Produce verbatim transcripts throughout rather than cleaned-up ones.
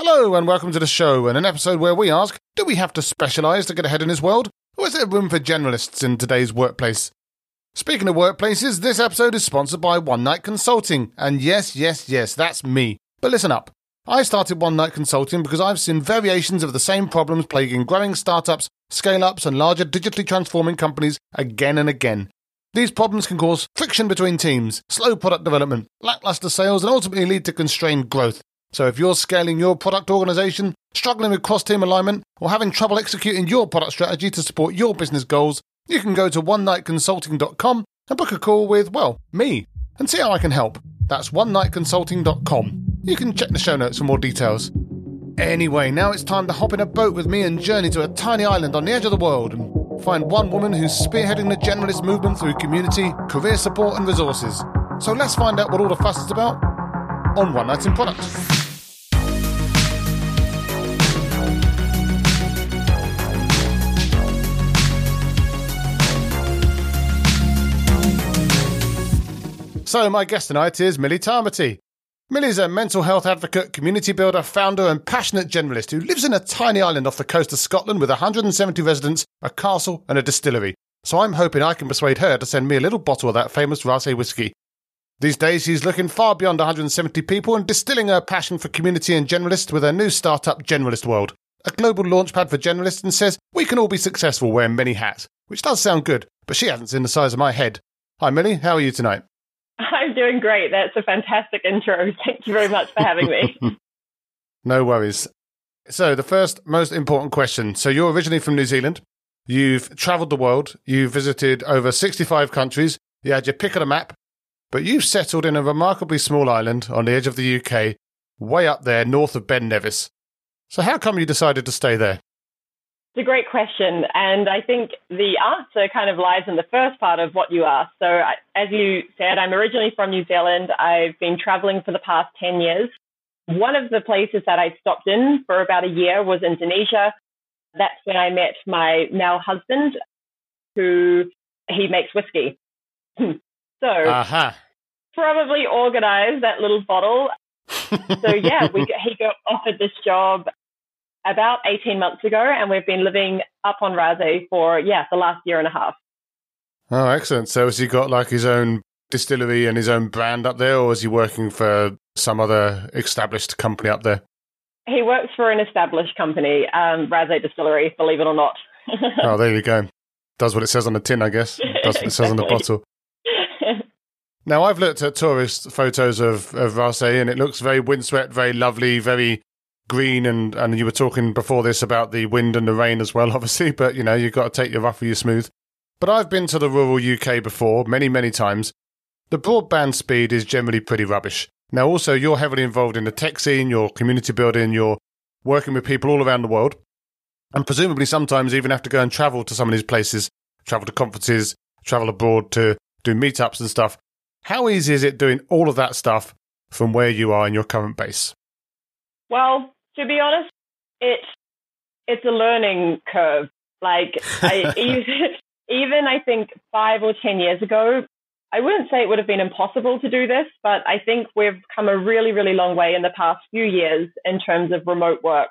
Hello and welcome to the show, and an episode where we ask, do we have to specialise to get ahead in this world? Or is there room for generalists in today's workplace? Speaking of workplaces, this episode is sponsored by One Night Consulting. And yes, yes, yes, that's me. But listen up. I started One Night Consulting because I've seen variations of the same problems plaguing growing startups, scale-ups and larger digitally transforming companies again and again. These problems can cause friction between teams, slow product development, lackluster sales and ultimately lead to constrained growth. So if you're scaling your product organisation, struggling with cross-team alignment, or having trouble executing your product strategy to support your business goals, you can go to one night consulting dot com and book a call with, well, me, and see how I can help. That's one night consulting dot com. You can check the show notes for more details. Anyway, now it's time to hop in a boat with me and journey to a tiny island on the edge of the world and find one woman who's spearheading the generalist movement through community, career support and resources. So let's find out what all the fuss is about on One Night in Product. So my guest tonight is Millie Tamati. Millie is a mental health advocate, community builder, founder and passionate generalist who lives in a tiny island off the coast of Scotland with one hundred seventy residents, a castle and a distillery. So I'm hoping I can persuade her to send me a little bottle of that famous Raasay whiskey. These days she's looking far beyond one hundred seventy people and distilling her passion for community and generalists with her new startup Generalist World, a global launchpad for generalists, and says we can all be successful wearing many hats, which does sound good, but she hasn't seen the size of my head. Hi Millie, how are you tonight? I'm doing great. That's a fantastic intro. Thank you very much for having me. No worries. So the first most important question. So you're originally from New Zealand. You've travelled the world. You've visited over sixty-five countries. You had your pick of the map. But you've settled in a remarkably small island on the edge of the U K, way up there north of Ben Nevis. So how come you decided to stay there? It's a great question, and I think the answer kind of lies in the first part of what you asked. So I, as you said, I'm originally from New Zealand. I've been travelling for the past ten years. One of the places that I stopped in for about a year was Indonesia. That's when I met my now husband, who he makes whiskey. So uh-huh. Probably organised that little bottle. So yeah, we, he got offered this job about eighteen months ago, and we've been living up on Raasay for, yeah, the last year and a half. Oh, excellent. So has he got like his own distillery and his own brand up there, or is he working for some other established company up there? He works for an established company, um, Raasay Distillery, believe it or not. Oh, there you go. Does what it says on the tin, I guess. Does what it says exactly on the bottle. Now, I've looked at tourist photos of, of Raasay, and it looks very windswept, very lovely, very green, and, and you were talking before this about the wind and the rain as well, obviously, but, you know, you've got to take your rough with your smooth. But I've been to the rural U K before, many, many times. The broadband speed is generally pretty rubbish. Now, also, you're heavily involved in the tech scene, you're community building, you're working with people all around the world, and presumably sometimes even have to go and travel to some of these places, travel to conferences, travel abroad to do meetups and stuff. How easy is it doing all of that stuff from where you are in your current base? Well, to be honest, it, it's a learning curve. Like, I, even, even I think five or ten years ago, I wouldn't say it would have been impossible to do this, but I think we've come a really, really long way in the past few years in terms of remote work.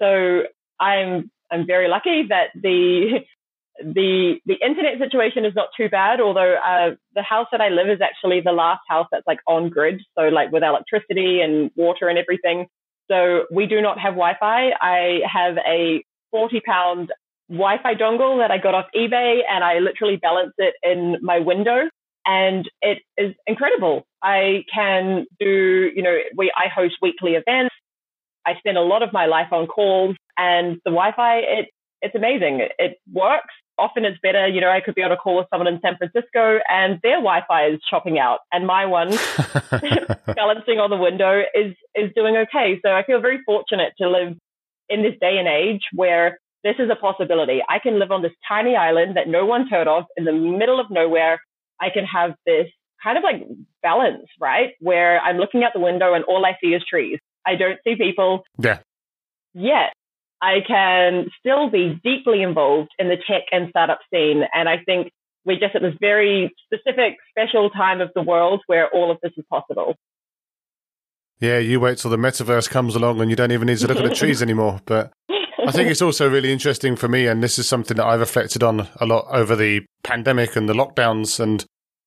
So I'm I'm very lucky that the the the internet situation is not too bad, although uh, the house that I live is actually the last house that's like on grid, so like with electricity and water and everything. So we do not have Wi-Fi. I have a forty pound Wi-Fi dongle that I got off eBay, and I literally balance it in my window. And it is incredible. I can do, you know, we I host weekly events. I spend a lot of my life on calls, and the Wi-Fi, it it's amazing. It, it works. Often it's better. You know, I could be on a call with someone in San Francisco and their Wi-Fi is chopping out, and my one balancing on the window is is doing okay. So I feel very fortunate to live in this day and age where this is a possibility. I can live on this tiny island that no one's heard of in the middle of nowhere. I can have this kind of like balance, right? Where I'm looking out the window and all I see is trees. I don't see people. Yeah. Yet I can still be deeply involved in the tech and startup scene. And I think we're just at this very specific, special time of the world where all of this is possible. Yeah, you wait till the metaverse comes along and you don't even need to look at the trees anymore. But I think it's also really interesting for me, and this is something that I reflected on a lot over the pandemic and the lockdowns and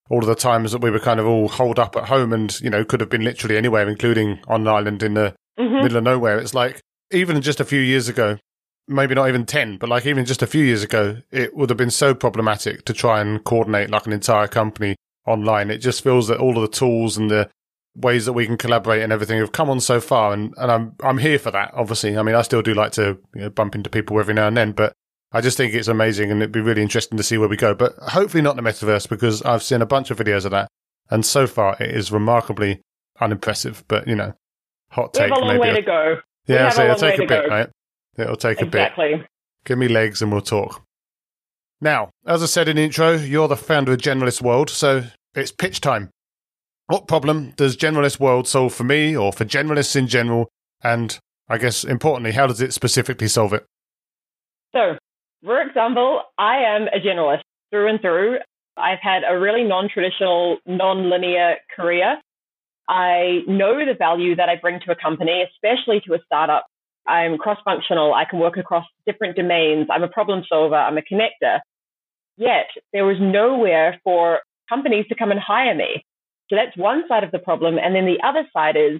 all of the times that we were kind of all holed up at home and, you know, could have been literally anywhere, including on an island in the mm-hmm. middle of nowhere. It's like, even just a few years ago, maybe not even ten, but like even just a few years ago, it would have been so problematic to try and coordinate like an entire company online. It just feels that all of the tools and the ways that we can collaborate and everything have come on so far, and, and I'm I'm here for that, obviously. I mean, I still do like to, you know, bump into people every now and then, but I just think it's amazing, and it'd be really interesting to see where we go. But hopefully not the metaverse, because I've seen a bunch of videos of that, and so far it is remarkably unimpressive. But, you know, hot take. We have a long maybe. way to go. Yeah, so it'll take a bit, right? It'll take a bit. Exactly. Give me legs and we'll talk. Now, as I said in the intro, you're the founder of Generalist World, so it's pitch time. What problem does Generalist World solve for me or for generalists in general? And I guess, importantly, how does it specifically solve it? So, for example, I am a generalist through and through. I've had a really non-traditional, non-linear career. I know the value that I bring to a company, especially to a startup. I'm cross-functional. I can work across different domains. I'm a problem solver. I'm a connector. Yet, there was nowhere for companies to come and hire me. So that's one side of the problem. And then the other side is,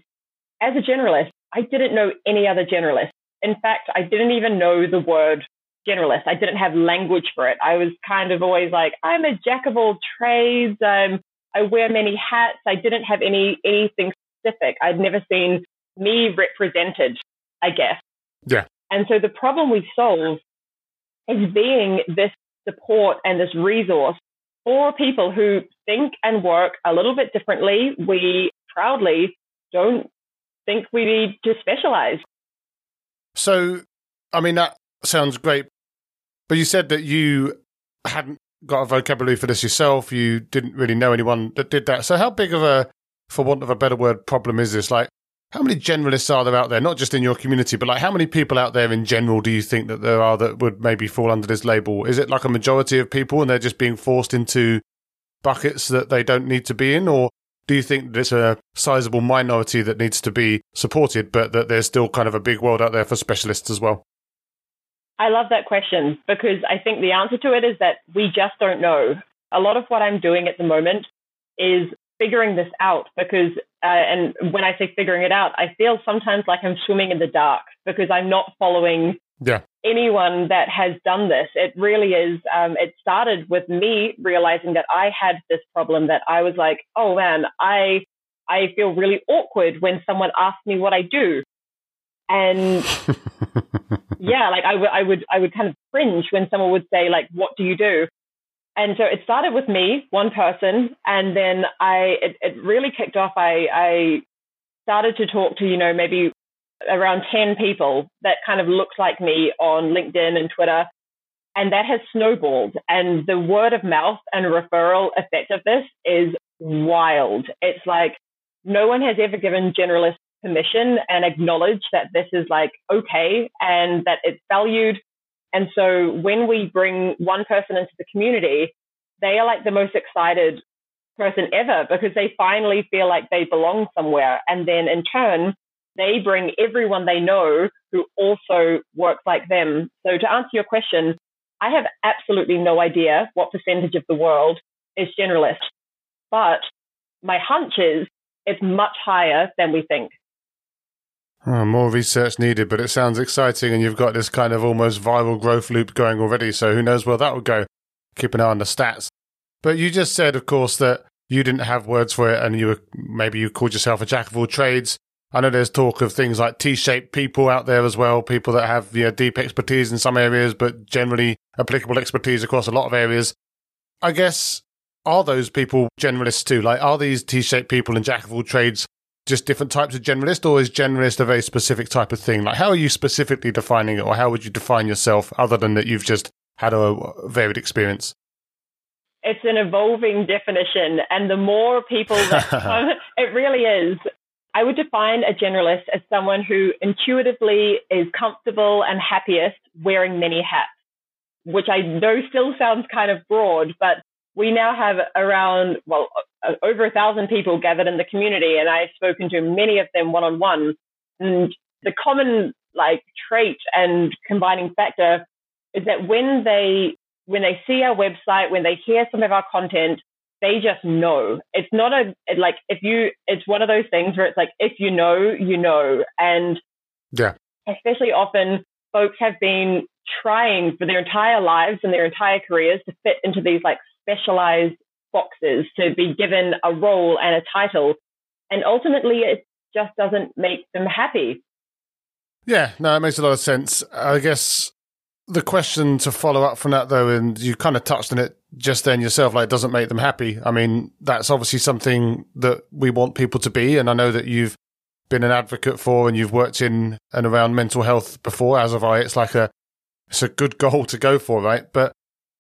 as a generalist, I didn't know any other generalist. In fact, I didn't even know the word generalist. I didn't have language for it. I was kind of always like, I'm a jack of all trades. I'm, I wear many hats. I didn't have any anything specific. I'd never seen me represented, I guess. Yeah. And so the problem we solve is being this support and this resource for people who think and work a little bit differently. We proudly don't think we need to specialize. So, I mean, that sounds great. But you said that you hadn't got a vocabulary for this yourself. You didn't really know anyone that did that. So how big of a, for want of a better word, problem is this? Like, how many generalists are there out there, not just in your community, but like how many people out there in general do you think that there are that would maybe fall under this label? Is it like a majority of people and they're just being forced into buckets that they don't need to be in? Or do you think that it's a sizable minority that needs to be supported, but that there's still kind of a big world out there for specialists as well? I love that question, because I think the answer to it is that we just don't know. A lot of what I'm doing at the moment is figuring this out, because uh, and when I say figuring it out, I feel sometimes like I'm swimming in the dark because I'm not following yeah. anyone that has done this. It really is. Um, it started with me realizing that I had this problem, that I was like, oh man, I I feel really awkward when someone asks me what I do, and yeah, like I would I would I would kind of cringe when someone would say like, what do you do? And so it started with me, one person, and then I it, it really kicked off. I, I started to talk to, you know, maybe around ten people that kind of looked like me on LinkedIn and Twitter, and that has snowballed. And the word of mouth and referral effect of this is wild. It's like no one has ever given generalists permission and acknowledged that this is like okay and that it's valued. And so when we bring one person into the community, they are like the most excited person ever because they finally feel like they belong somewhere. And then in turn, they bring everyone they know who also works like them. So to answer your question, I have absolutely no idea what percentage of the world is generalist, but my hunch is it's much higher than we think. Oh, more research needed, but it sounds exciting, and you've got this kind of almost viral growth loop going already, so who knows where that will go. Keep an eye on the stats. But you just said, of course, that you didn't have words for it, and you were, maybe you called yourself a jack of all trades. I know there's talk of things like T-shaped people out there as well, people that have, you know, deep expertise in some areas, but generally applicable expertise across a lot of areas. I guess, are those people generalists too? Like, are these T-shaped people and jack of all trades just different types of generalist, or is generalist a very specific type of thing? Like, how are you specifically defining it, or how would you define yourself other than that you've just had a varied experience? It's an evolving definition, and the more people that come, it really is. I would define a generalist as someone who intuitively is comfortable and happiest wearing many hats, which I know still sounds kind of broad, but we now have around, well, over a thousand people gathered in the community, and I've spoken to many of them one-on-one. And the common like trait and combining factor is that when they when they see our website, when they hear some of our content, they just know. It's not a like if you. It's one of those things where it's like if you know, you know, and yeah, especially often folks have been trying for their entire lives and their entire careers to fit into these like specialized boxes, to be given a role and a title, and ultimately it just doesn't make them happy. Yeah, no, it makes a lot of sense. I guess the question to follow up from that, though, and you kind of touched on it just then yourself, like it doesn't make them happy. I mean, that's obviously something that we want people to be, and I know that you've been an advocate for, and you've worked in and around mental health before, as have I. It's like a it's a good goal to go for, right? But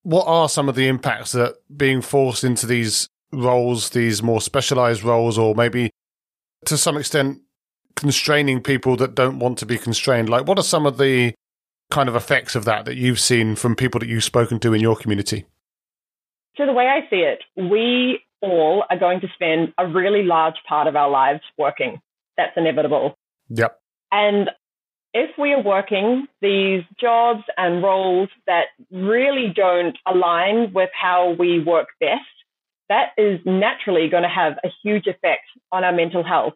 what are some of the impacts that being forced into these roles, these more specialized roles, or maybe to some extent constraining people that don't want to be constrained? Like, what are some of the kind of effects of that that you've seen from people that you've spoken to in your community? So the way I see it, we all are going to spend a really large part of our lives working. That's inevitable. Yep. And if we are working these jobs and roles that really don't align with how we work best, that is naturally going to have a huge effect on our mental health.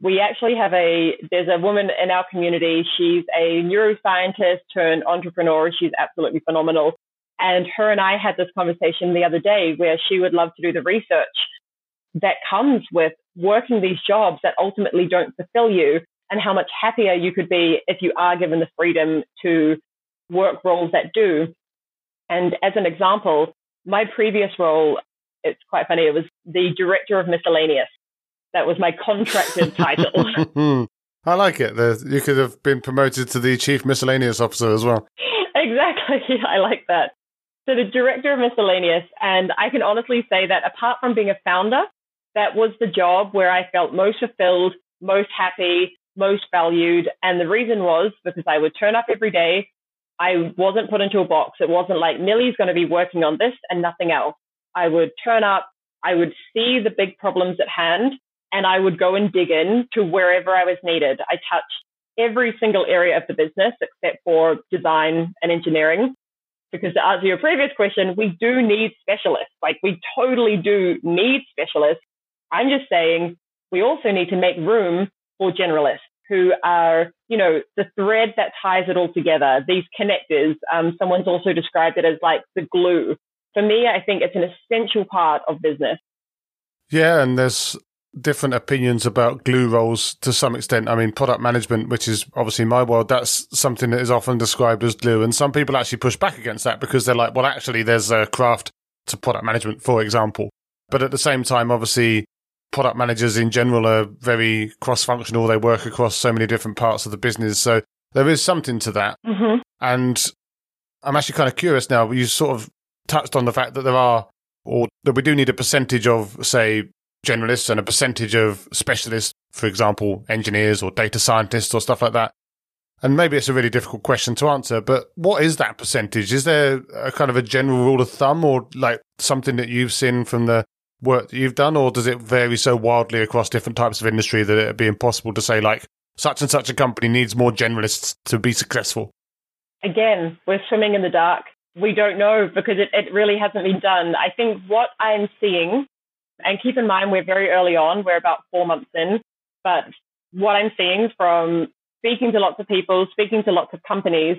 We actually have a, there's a woman in our community. She's a neuroscientist turned entrepreneur. She's absolutely phenomenal. And her and I had this conversation the other day where she would love to do the research that comes with working these jobs that ultimately don't fulfill you, and how much happier you could be if you are given the freedom to work roles that do. And as an example, my previous role, it's quite funny, it was the director of miscellaneous. That was my contracted title. I like it. The, you could have been promoted to the chief miscellaneous officer as well. Exactly. I like that. So the director of miscellaneous, and I can honestly say that apart from being a founder, that was the job where I felt most fulfilled, most happy, most valued. And the reason was because I would turn up every day. I wasn't put into a box. It wasn't like Millie's going to be working on this and nothing else. I would turn up. I would see the big problems at hand, and I would go and dig in to wherever I was needed. I touched every single area of the business except for design and engineering, because to answer your previous question, we do need specialists. Like, we totally do need specialists. I'm just saying we also need to make room for generalists who are, you know, the thread that ties it all together, these connectors. Um, someone's also described it as like the glue. For me, I think it's an essential part of business. Yeah, and there's different opinions about glue roles to some extent. I mean, product management, which is obviously my world, that's something that is often described as glue. And some people actually push back against that because they're like, well, actually, there's a craft to product management, for example. But at the same time, obviously, product managers in general are very cross-functional. They work across so many different parts of the business. So there is something to that. Mm-hmm. And I'm actually kind of curious now, you sort of touched on the fact that there are, or that we do need a percentage of, say, generalists and a percentage of specialists, for example, engineers or data scientists or stuff like that. And maybe it's a really difficult question to answer, but what is that percentage? Is there a kind of a general rule of thumb, or like something that you've seen from the work that you've done, or does it vary so wildly across different types of industry that it'd be impossible to say, like, such and such a company needs more generalists to be successful? Again, we're swimming in the dark. We don't know, because it, it really hasn't been done. I think what I'm seeing, and keep in mind, we're very early on, we're about four months in, but what I'm seeing from speaking to lots of people, speaking to lots of companies,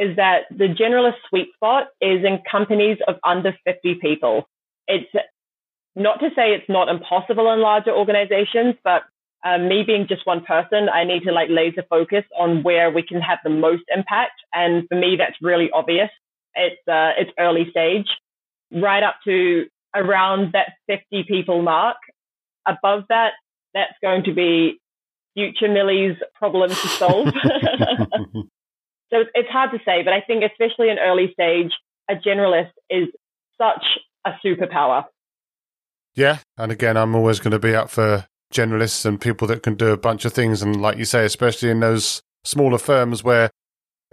is that the generalist sweet spot is in companies of under fifty people. It's not to say it's not impossible in larger organizations, but uh, me being just one person, I need to like laser focus on where we can have the most impact. And for me, that's really obvious. It's uh, it's early stage, right up to around that fifty people mark. Above that, that's going to be future Millie's problem to solve. So it's hard to say, but I think especially in early stage, a generalist is such a superpower. Yeah. And again, I'm always going to be up for generalists and people that can do a bunch of things. And like you say, especially in those smaller firms where,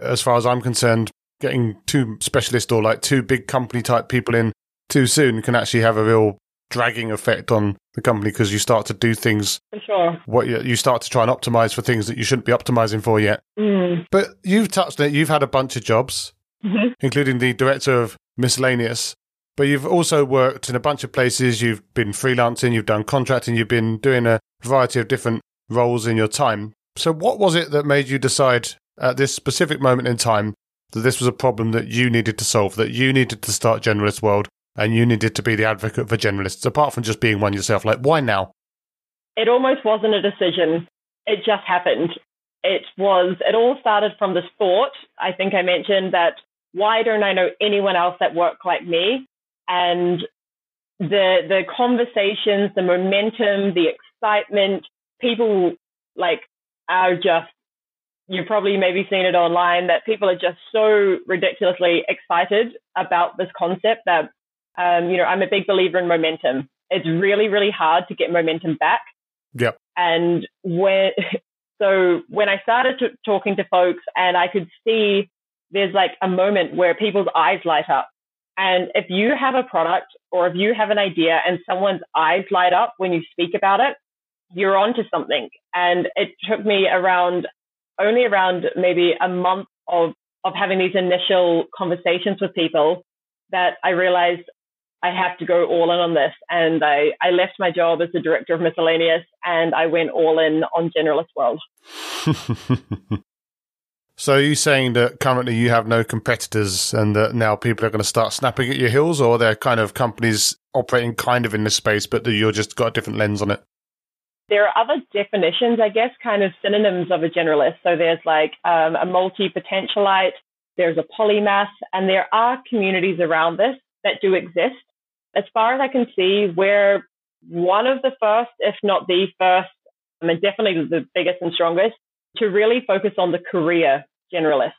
as far as I'm concerned, getting two specialist or like two big company type people in too soon can actually have a real dragging effect on the company, because you start to do things for sure. What you, you start to try and optimize for things that you shouldn't be optimizing for yet. Mm. But you've touched on it. You've had a bunch of jobs, mm-hmm. including the director of miscellaneous. But you've also worked in a bunch of places. You've been freelancing. You've done contracting. You've been doing a variety of different roles in your time. So what was it that made you decide at this specific moment in time that this was a problem that you needed to solve, that you needed to start Generalist World, and you needed to be the advocate for generalists, apart from just being one yourself? Like, why now? It almost wasn't a decision. It just happened. It was, it all started from this thought. I think I mentioned that, why don't I know anyone else that worked like me? And the the conversations, the momentum, the excitement, people like are just, you've probably maybe seen it online, that people are just so ridiculously excited about this concept that, um, you know, I'm a big believer in momentum. It's really, really hard to get momentum back. Yep. And when, so when I started to, talking to folks, and I could see there's like a moment where people's eyes light up. And if you have a product or if you have an idea and someone's eyes light up when you speak about it, you're onto something. And it took me around, only around maybe a month of, of having these initial conversations with people that I realized I have to go all in on this. And I, I left my job as the director of miscellaneous, and I went all in on Generalist World. So are you saying that currently you have no competitors, and that now people are going to start snapping at your heels, or they're kind of companies operating kind of in this space, but that you're just got a different lens on it? There are other definitions, I guess, kind of synonyms of a generalist. So there's like um, a multi-potentialite, there's a polymath, and there are communities around this that do exist. As far as I can see, we're one of the first, if not the first, I mean, definitely the biggest and strongest, to really focus on the career generalist.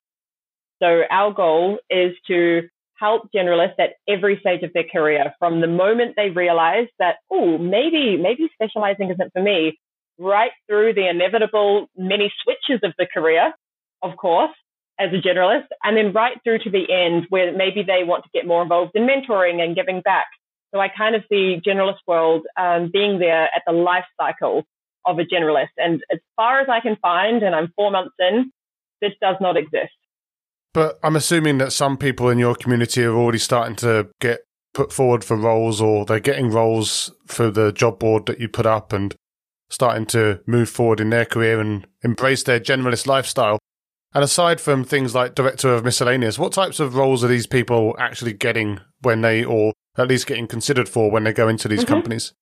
So our goal is to help generalists at every stage of their career, from the moment they realize that, oh, maybe, maybe specializing isn't for me, right through the inevitable many switches of the career, of course, as a generalist, and then right through to the end where maybe they want to get more involved in mentoring and giving back. So I kind of see Generalist World um, being there at the life cycle of a generalist. And as far as I can find, and I'm four months in, this does not exist. But I'm assuming that some people in your community are already starting to get put forward for roles, or they're getting roles through the job board that you put up and starting to move forward in their career and embrace their generalist lifestyle. And aside from things like director of miscellaneous, what types of roles are these people actually getting when they, or at least getting considered for when they go into these mm-hmm. companies?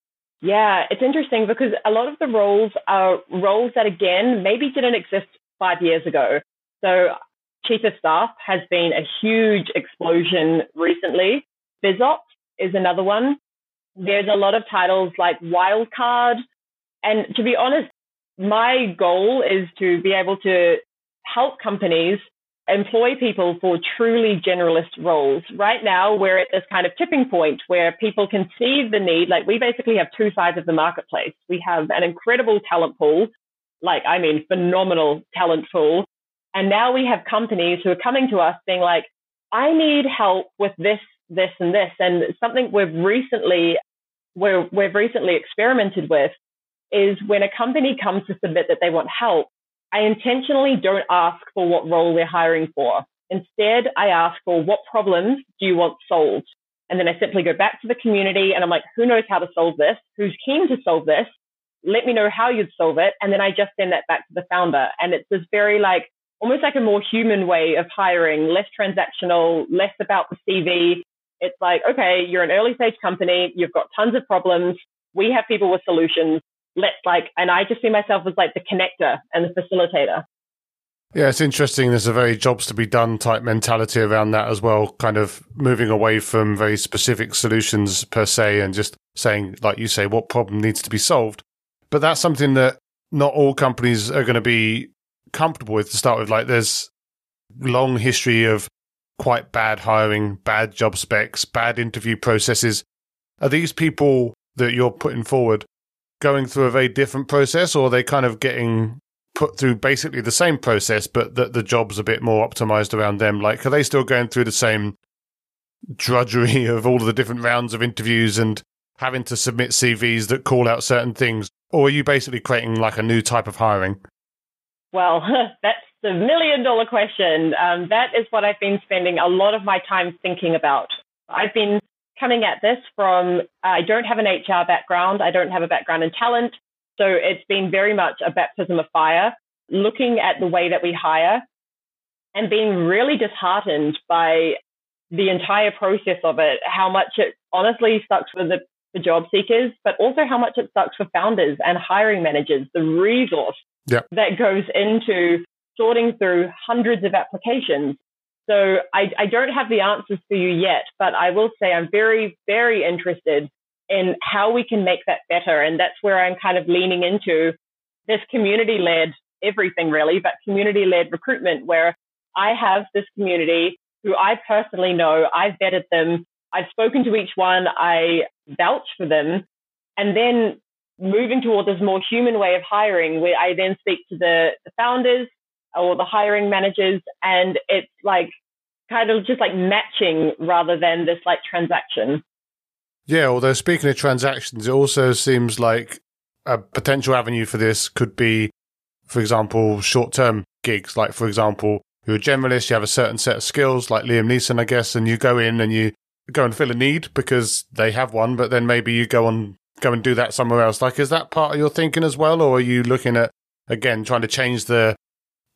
Yeah, it's interesting because a lot of the roles are roles that, again, maybe didn't exist five years ago. So Chief of Staff has been a huge explosion recently. BizOps is another one. There's a lot of titles like Wildcard. And to be honest, my goal is to be able to help companies employ people for truly generalist roles. Right now, we're at this kind of tipping point where people can see the need. Like, we basically have two sides of the marketplace. We have an incredible talent pool, like, I mean, phenomenal talent pool. And now we have companies who are coming to us being like, I need help with this, this, and this. And something we've recently, we're, we've recently experimented with is when a company comes to submit that they want help, I intentionally don't ask for what role they're hiring for. Instead, I ask for what problems do you want solved? And then I simply go back to the community and I'm like, who knows how to solve this? Who's keen to solve this? Let me know how you'd solve it. And then I just send that back to the founder. And it's this very like, almost like a more human way of hiring, less transactional, less about the C V. It's like, okay, you're an early stage company. You've got tons of problems. We have people with solutions. Let's like, and I just see myself as like the connector and the facilitator. Yeah, it's interesting. There's a very jobs to be done type mentality around that as well, kind of moving away from very specific solutions per se and just saying, like you say, what problem needs to be solved. But that's something that not all companies are going to be comfortable with to start with. Like, there's long history of quite bad hiring, bad job specs, bad interview processes. Are these people that you're putting forward going through a very different process, or are they kind of getting put through basically the same process, but that the job's a bit more optimized around them? Like, are they still going through the same drudgery of all of the different rounds of interviews and having to submit C Vs that call out certain things? Or are you basically creating like a new type of hiring? Well, that's the million dollar question. Um, that is what I've been spending a lot of my time thinking about. I've been coming at this from, uh, I don't have an H R background. I don't have a background in talent. So it's been very much a baptism of fire, looking at the way that we hire and being really disheartened by the entire process of it, how much it honestly sucks for the for job seekers, but also how much it sucks for founders and hiring managers, the resource yep. that goes into sorting through hundreds of applications. So I, I don't have the answers for you yet, but I will say I'm very, very interested in how we can make that better. And that's where I'm kind of leaning into this community-led everything really, but community-led recruitment, where I have this community who I personally know, I've vetted them, I've spoken to each one, I vouch for them, and then moving toward this more human way of hiring where I then speak to the, the founders or the hiring managers, and it's like kind of just like matching rather than this like transaction. Yeah, although speaking of transactions, it also seems like a potential avenue for this could be, for example, short-term gigs. Like, for example, you're a generalist, you have a certain set of skills, like Liam Neeson, I guess, and you go in and you go and fill a need because they have one, but then maybe you go on, go and do that somewhere else. Like, is that part of your thinking as well? Or are you looking at, again, trying to change the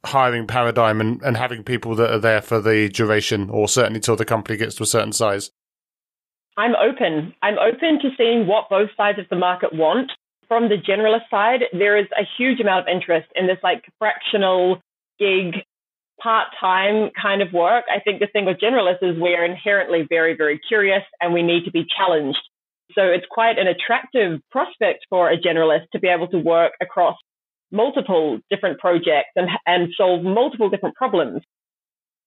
hiring paradigm and, and having people that are there for the duration or certainly till the company gets to a certain size? I'm open. I'm open to seeing what both sides of the market want. From the generalist side, there is a huge amount of interest in this like fractional gig, part-time kind of work. I think the thing with generalists is we are inherently very, very curious and we need to be challenged. So it's quite an attractive prospect for a generalist to be able to work across multiple different projects and, and solve multiple different problems.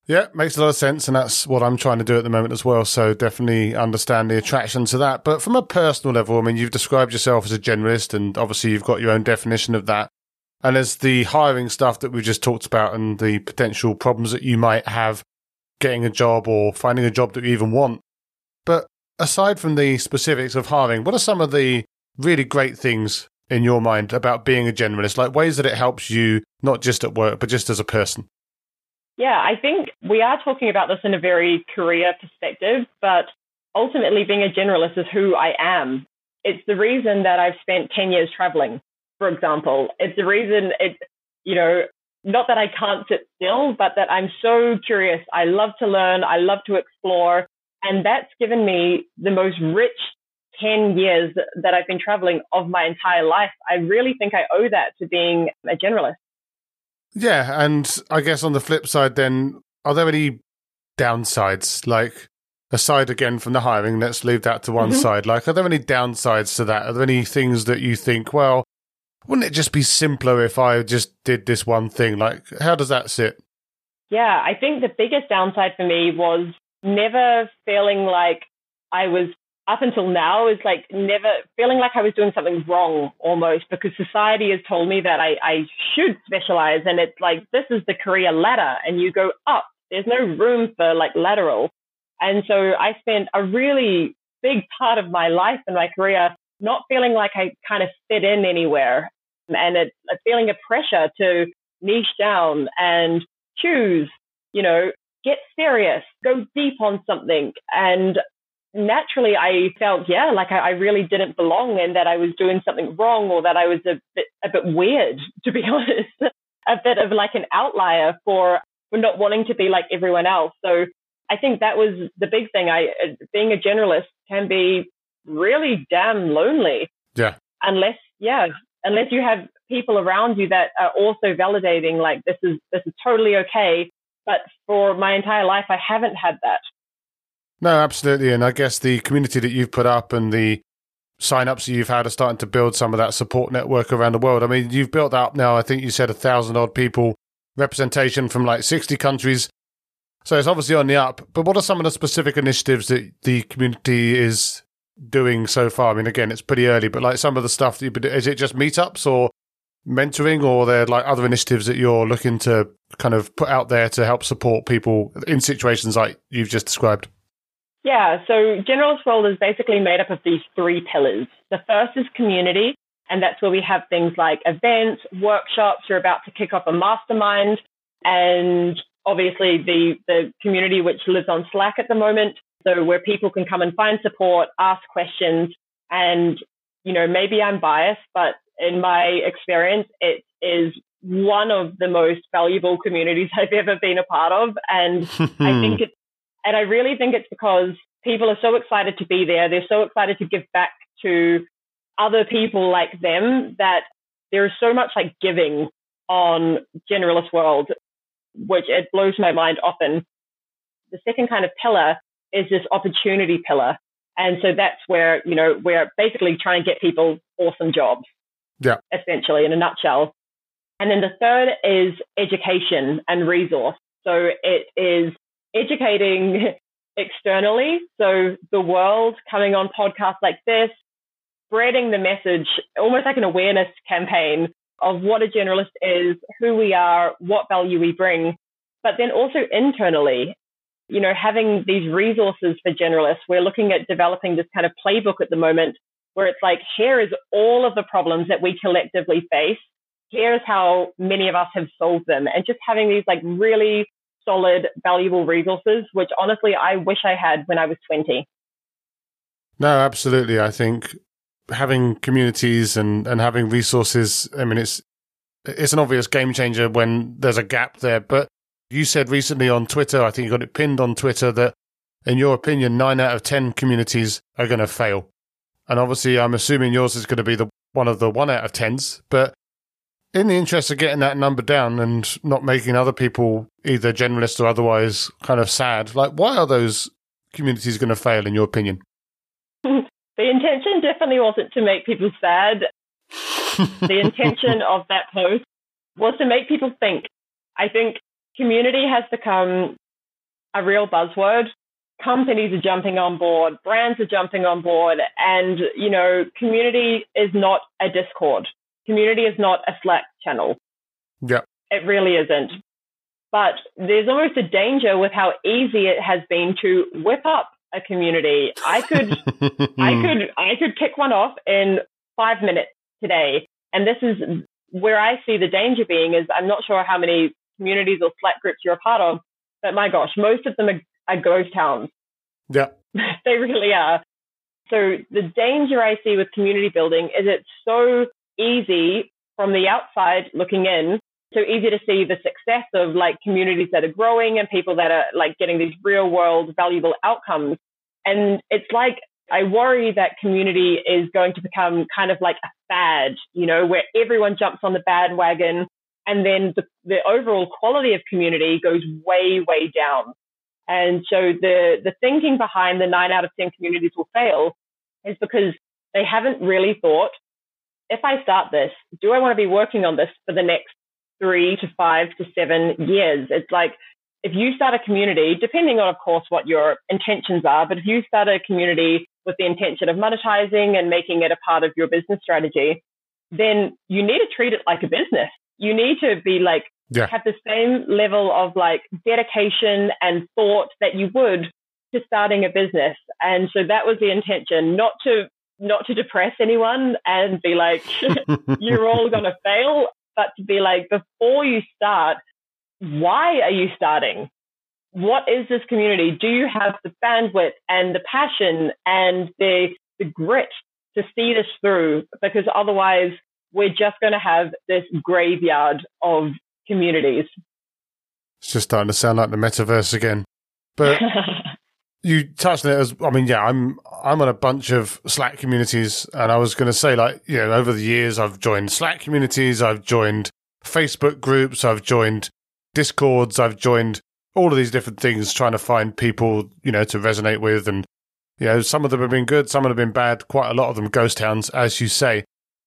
Yeah, makes a lot of sense. And that's what I'm trying to do at the moment as well. So definitely understand the attraction to that. But from a personal level, I mean, you've described yourself as a generalist and obviously you've got your own definition of that. And as the hiring stuff that we just talked about and the potential problems that you might have getting a job or finding a job that you even want. But aside from the specifics of hiring, what are some of the really great things in your mind about being a generalist, like ways that it helps you, not just at work, but just as a person? Yeah, I think we are talking about this in a very career perspective, but ultimately being a generalist is who I am. It's the reason that I've spent ten years traveling. For example, it's the reason it, you know, not that I can't sit still, but that I'm so curious. I love to learn. I love to explore. And that's given me the most rich ten years that I've been traveling of my entire life. I really think I owe that to being a generalist. Yeah. And I guess on the flip side, then, are there any downsides? Like, aside again from the hiring, let's leave that to one mm-hmm. side. Like, are there any downsides to that? Are there any things that you think, well, wouldn't it just be simpler if I just did this one thing? Like, how does that sit? Yeah, I think the biggest downside for me was never feeling like I was, up until now, is like never feeling like I was doing something wrong almost, because society has told me that I, I should specialize. And it's like, this is the career ladder and you go up. There's no room for like lateral. And so I spent a really big part of my life and my career not feeling like I kind of fit in anywhere. And it's a feeling of pressure to niche down and choose, you know, get serious, go deep on something. And naturally, I felt, yeah, like I, I really didn't belong and that I was doing something wrong or that I was a bit, a bit weird, to be honest, a bit of like an outlier for, for not wanting to be like everyone else. So I think that was the big thing. I being a generalist can be really damn lonely. Yeah. Unless, yeah, unless you have people around you that are also validating, like, this is, this is totally okay. But for my entire life, I haven't had that. No, absolutely. And I guess the community that you've put up and the sign-ups that you've had are starting to build some of that support network around the world. I mean, you've built that up now, I think you said a thousand odd people, representation from like sixty countries. So it's obviously on the up. But what are some of the specific initiatives that the community is doing so far? I mean, again, it's pretty early, but like some of the stuff that you've been doing, is it just meetups or mentoring, or are there like other initiatives that you're looking to kind of put out there to help support people in situations like you've just described? Yeah, so Generalist World is basically made up of these three pillars. The first is community, and that's where we have things like events, workshops. We're about to kick off a mastermind, and obviously the, the community which lives on Slack at the moment, so where people can come and find support, ask questions, and, you know, maybe I'm biased, but in my experience, it is one of the most valuable communities I've ever been a part of. And I think it's, and I really think it's because people are so excited to be there. They're so excited to give back to other people like them that there is so much like giving on Generalist World, which it blows my mind often. The second kind of pillar is this opportunity pillar. And so that's where, you know, we're basically trying to get people awesome jobs. Yeah. Essentially, in a nutshell. And then the third is education and resource. So it is educating externally. So the world, coming on podcasts like this, spreading the message, almost like an awareness campaign of what a generalist is, who we are, what value we bring, but then also internally, you know, having these resources for generalists. We're looking at developing this kind of playbook at the moment where it's like, here is all of the problems that we collectively face. Here's how many of us have solved them. And just having these like really solid, valuable resources, which honestly, I wish I had when I was twenty. No, absolutely. I think having communities and, and having resources, I mean, it's it's an obvious game changer when there's a gap there. But you said recently on Twitter, I think you got it pinned on Twitter, that in your opinion, nine out of ten communities are going to fail. And obviously, I'm assuming yours is going to be the one of the one out of tens. But in the interest of getting that number down and not making other people, either generalists or otherwise, kind of sad, like, why are those communities going to fail in your opinion? The intention definitely wasn't to make people sad. The intention of that post was to make people think. I think community has become a real buzzword. Companies are jumping on board, brands are jumping on board, and, you know, community is not a Discord. Community is not a Slack channel. Yeah. It really isn't. But there's almost a danger with how easy it has been to whip up a community. I could, I could, I could kick one off in five minutes today. And this is where I see the danger being is I'm not sure how many communities or Slack groups you're a part of, but my gosh, most of them are, are ghost towns. Yeah. They really are. So the danger I see with community building is it's so easy from the outside looking in, so easy to see the success of like communities that are growing and people that are like getting these real world valuable outcomes. And it's like, I worry that community is going to become kind of like a fad, you know, where everyone jumps on the bandwagon and then the, the overall quality of community goes way, way down. And so the, the thinking behind the nine out of ten communities will fail is because they haven't really thought, if I start this, do I want to be working on this for the next three to five to seven years? It's like, if you start a community, depending on, of course, what your intentions are, but if you start a community with the intention of monetizing and making it a part of your business strategy, then you need to treat it like a business. You need to be like, yeah. have the same level of like dedication and thought that you would to starting a business. And so that was the intention, not to not to depress anyone and be like, you're all going to fail, but to be like, before you start, why are you starting? What is this community? Do you have the bandwidth and the passion and the, the grit to see this through? Because otherwise, we're just going to have this graveyard of communities. It's just starting to sound like the metaverse again. But you touched on it as, I mean, yeah, I'm I'm on a bunch of Slack communities, and I was going to say, like, you know, over the years, I've joined Slack communities, I've joined Facebook groups, I've joined Discords, I've joined all of these different things, trying to find people, you know, to resonate with, and, you know, some of them have been good, some of them have been bad, quite a lot of them ghost towns, as you say.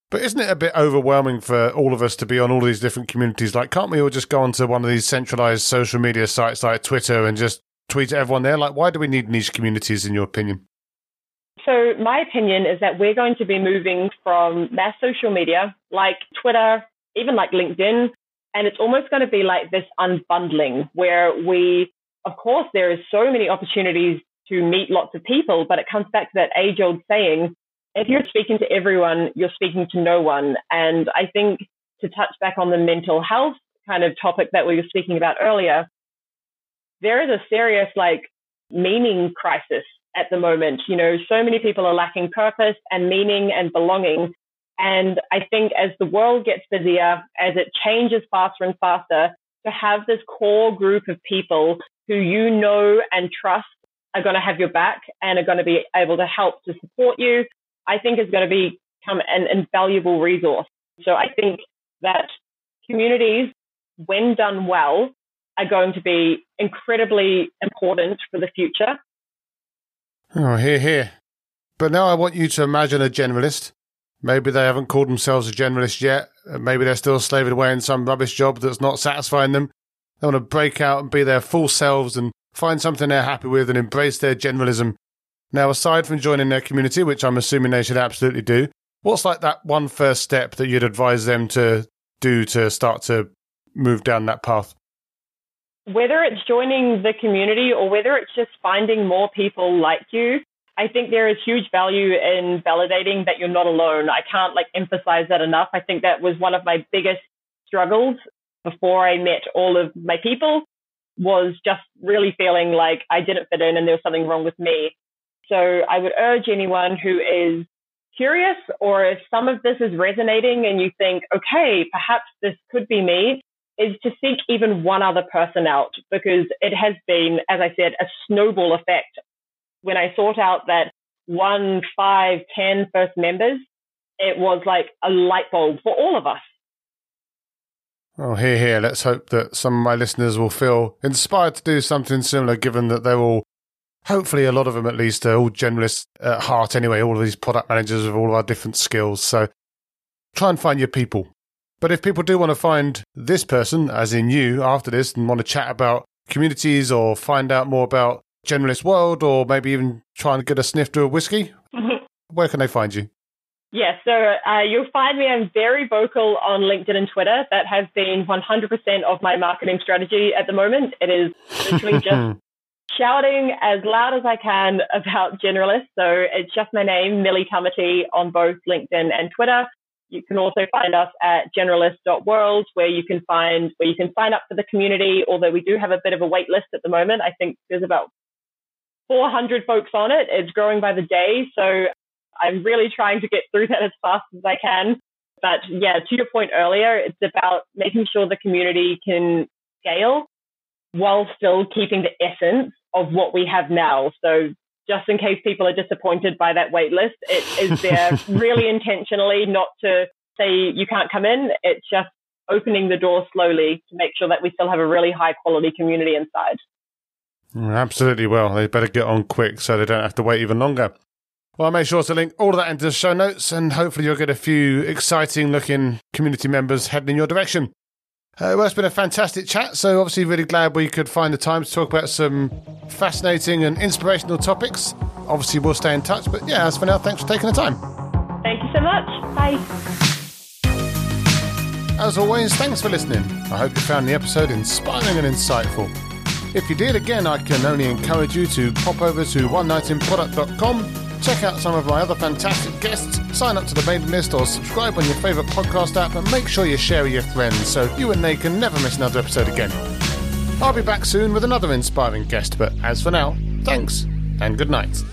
But isn't it a bit overwhelming for all of us to be on all of these different communities? Like, can't we all just go onto one of these centralized social media sites like Twitter and just tweet at everyone there? Like, why do we need niche communities, in your opinion? So my opinion is that we're going to be moving from mass social media, like Twitter, even like LinkedIn, and it's almost going to be like this unbundling where we, of course, there is so many opportunities to meet lots of people, but it comes back to that age-old saying, if you're speaking to everyone, you're speaking to no one. And I think to touch back on the mental health kind of topic that we were speaking about earlier, there is a serious like meaning crisis at the moment. You know, so many people are lacking purpose and meaning and belonging. And I think as the world gets busier, as it changes faster and faster, to have this core group of people who you know and trust are going to have your back and are going to be able to help to support you, I think is going to become an invaluable resource. So I think that communities, when done well, are going to be incredibly important for the future. Oh, hear, hear. But now I want you to imagine a generalist. Maybe they haven't called themselves a generalist yet. Maybe they're still slaving away in some rubbish job that's not satisfying them. They want to break out and be their full selves and find something they're happy with and embrace their generalism. Now, aside from joining their community, which I'm assuming they should absolutely do, what's like that one first step that you'd advise them to do to start to move down that path? Whether it's joining the community or whether it's just finding more people like you, I think there is huge value in validating that you're not alone. I can't like emphasize that enough. I think that was one of my biggest struggles before I met all of my people, was just really feeling like I didn't fit in and there was something wrong with me. So I would urge anyone who is curious, or if some of this is resonating and you think, okay, perhaps this could be me, is to seek even one other person out, because it has been, as I said, a snowball effect. When I sought out that one, five, ten first members, it was like a light bulb for all of us. Oh, hear, hear. Let's hope that some of my listeners will feel inspired to do something similar, given that they're all, hopefully a lot of them at least, are all generalists at heart anyway, all of these product managers with all of our different skills. So try and find your people. But if people do want to find this person, as in you, after this and want to chat about communities or find out more about Generalist World, or maybe even try and get a sniff to a whiskey, where can they find you? Yeah, so uh, you'll find me, I'm very vocal on LinkedIn and Twitter. That has been one hundred percent of my marketing strategy at the moment. It is literally just shouting as loud as I can about generalists. So it's just my name, Millie Tamati, on both LinkedIn and Twitter. You can also find us at generalist dot world, where you can find where you can sign up for the community, although we do have a bit of a wait list at the moment. I think there's about four hundred folks on it. It's growing by the day. So I'm really trying to get through that as fast as I can. But yeah, to your point earlier, it's about making sure the community can scale while still keeping the essence of what we have now. So just in case people are disappointed by that wait list, it is there really intentionally, not to say you can't come in. It's just opening the door slowly to make sure that we still have a really high quality community inside. Absolutely. Well, they better get on quick so they don't have to wait even longer. Well, I'll make sure to link all of that into the show notes, and hopefully you'll get a few exciting looking community members heading in your direction. Uh, well, it's been a fantastic chat, so obviously really glad we could find the time to talk about some fascinating and inspirational topics. Obviously, we'll stay in touch, but yeah, as for now, thanks for taking the time. Thank you so much. Bye. As always, thanks for listening. I hope you found the episode inspiring and insightful. If you did, again, I can only encourage you to pop over to one night in product dot com, check out some of my other fantastic guests, sign up to the mailing list or subscribe on your favourite podcast app, and make sure you share with your friends so you and they can never miss another episode again. I'll be back soon with another inspiring guest, but as for now, thanks and good night.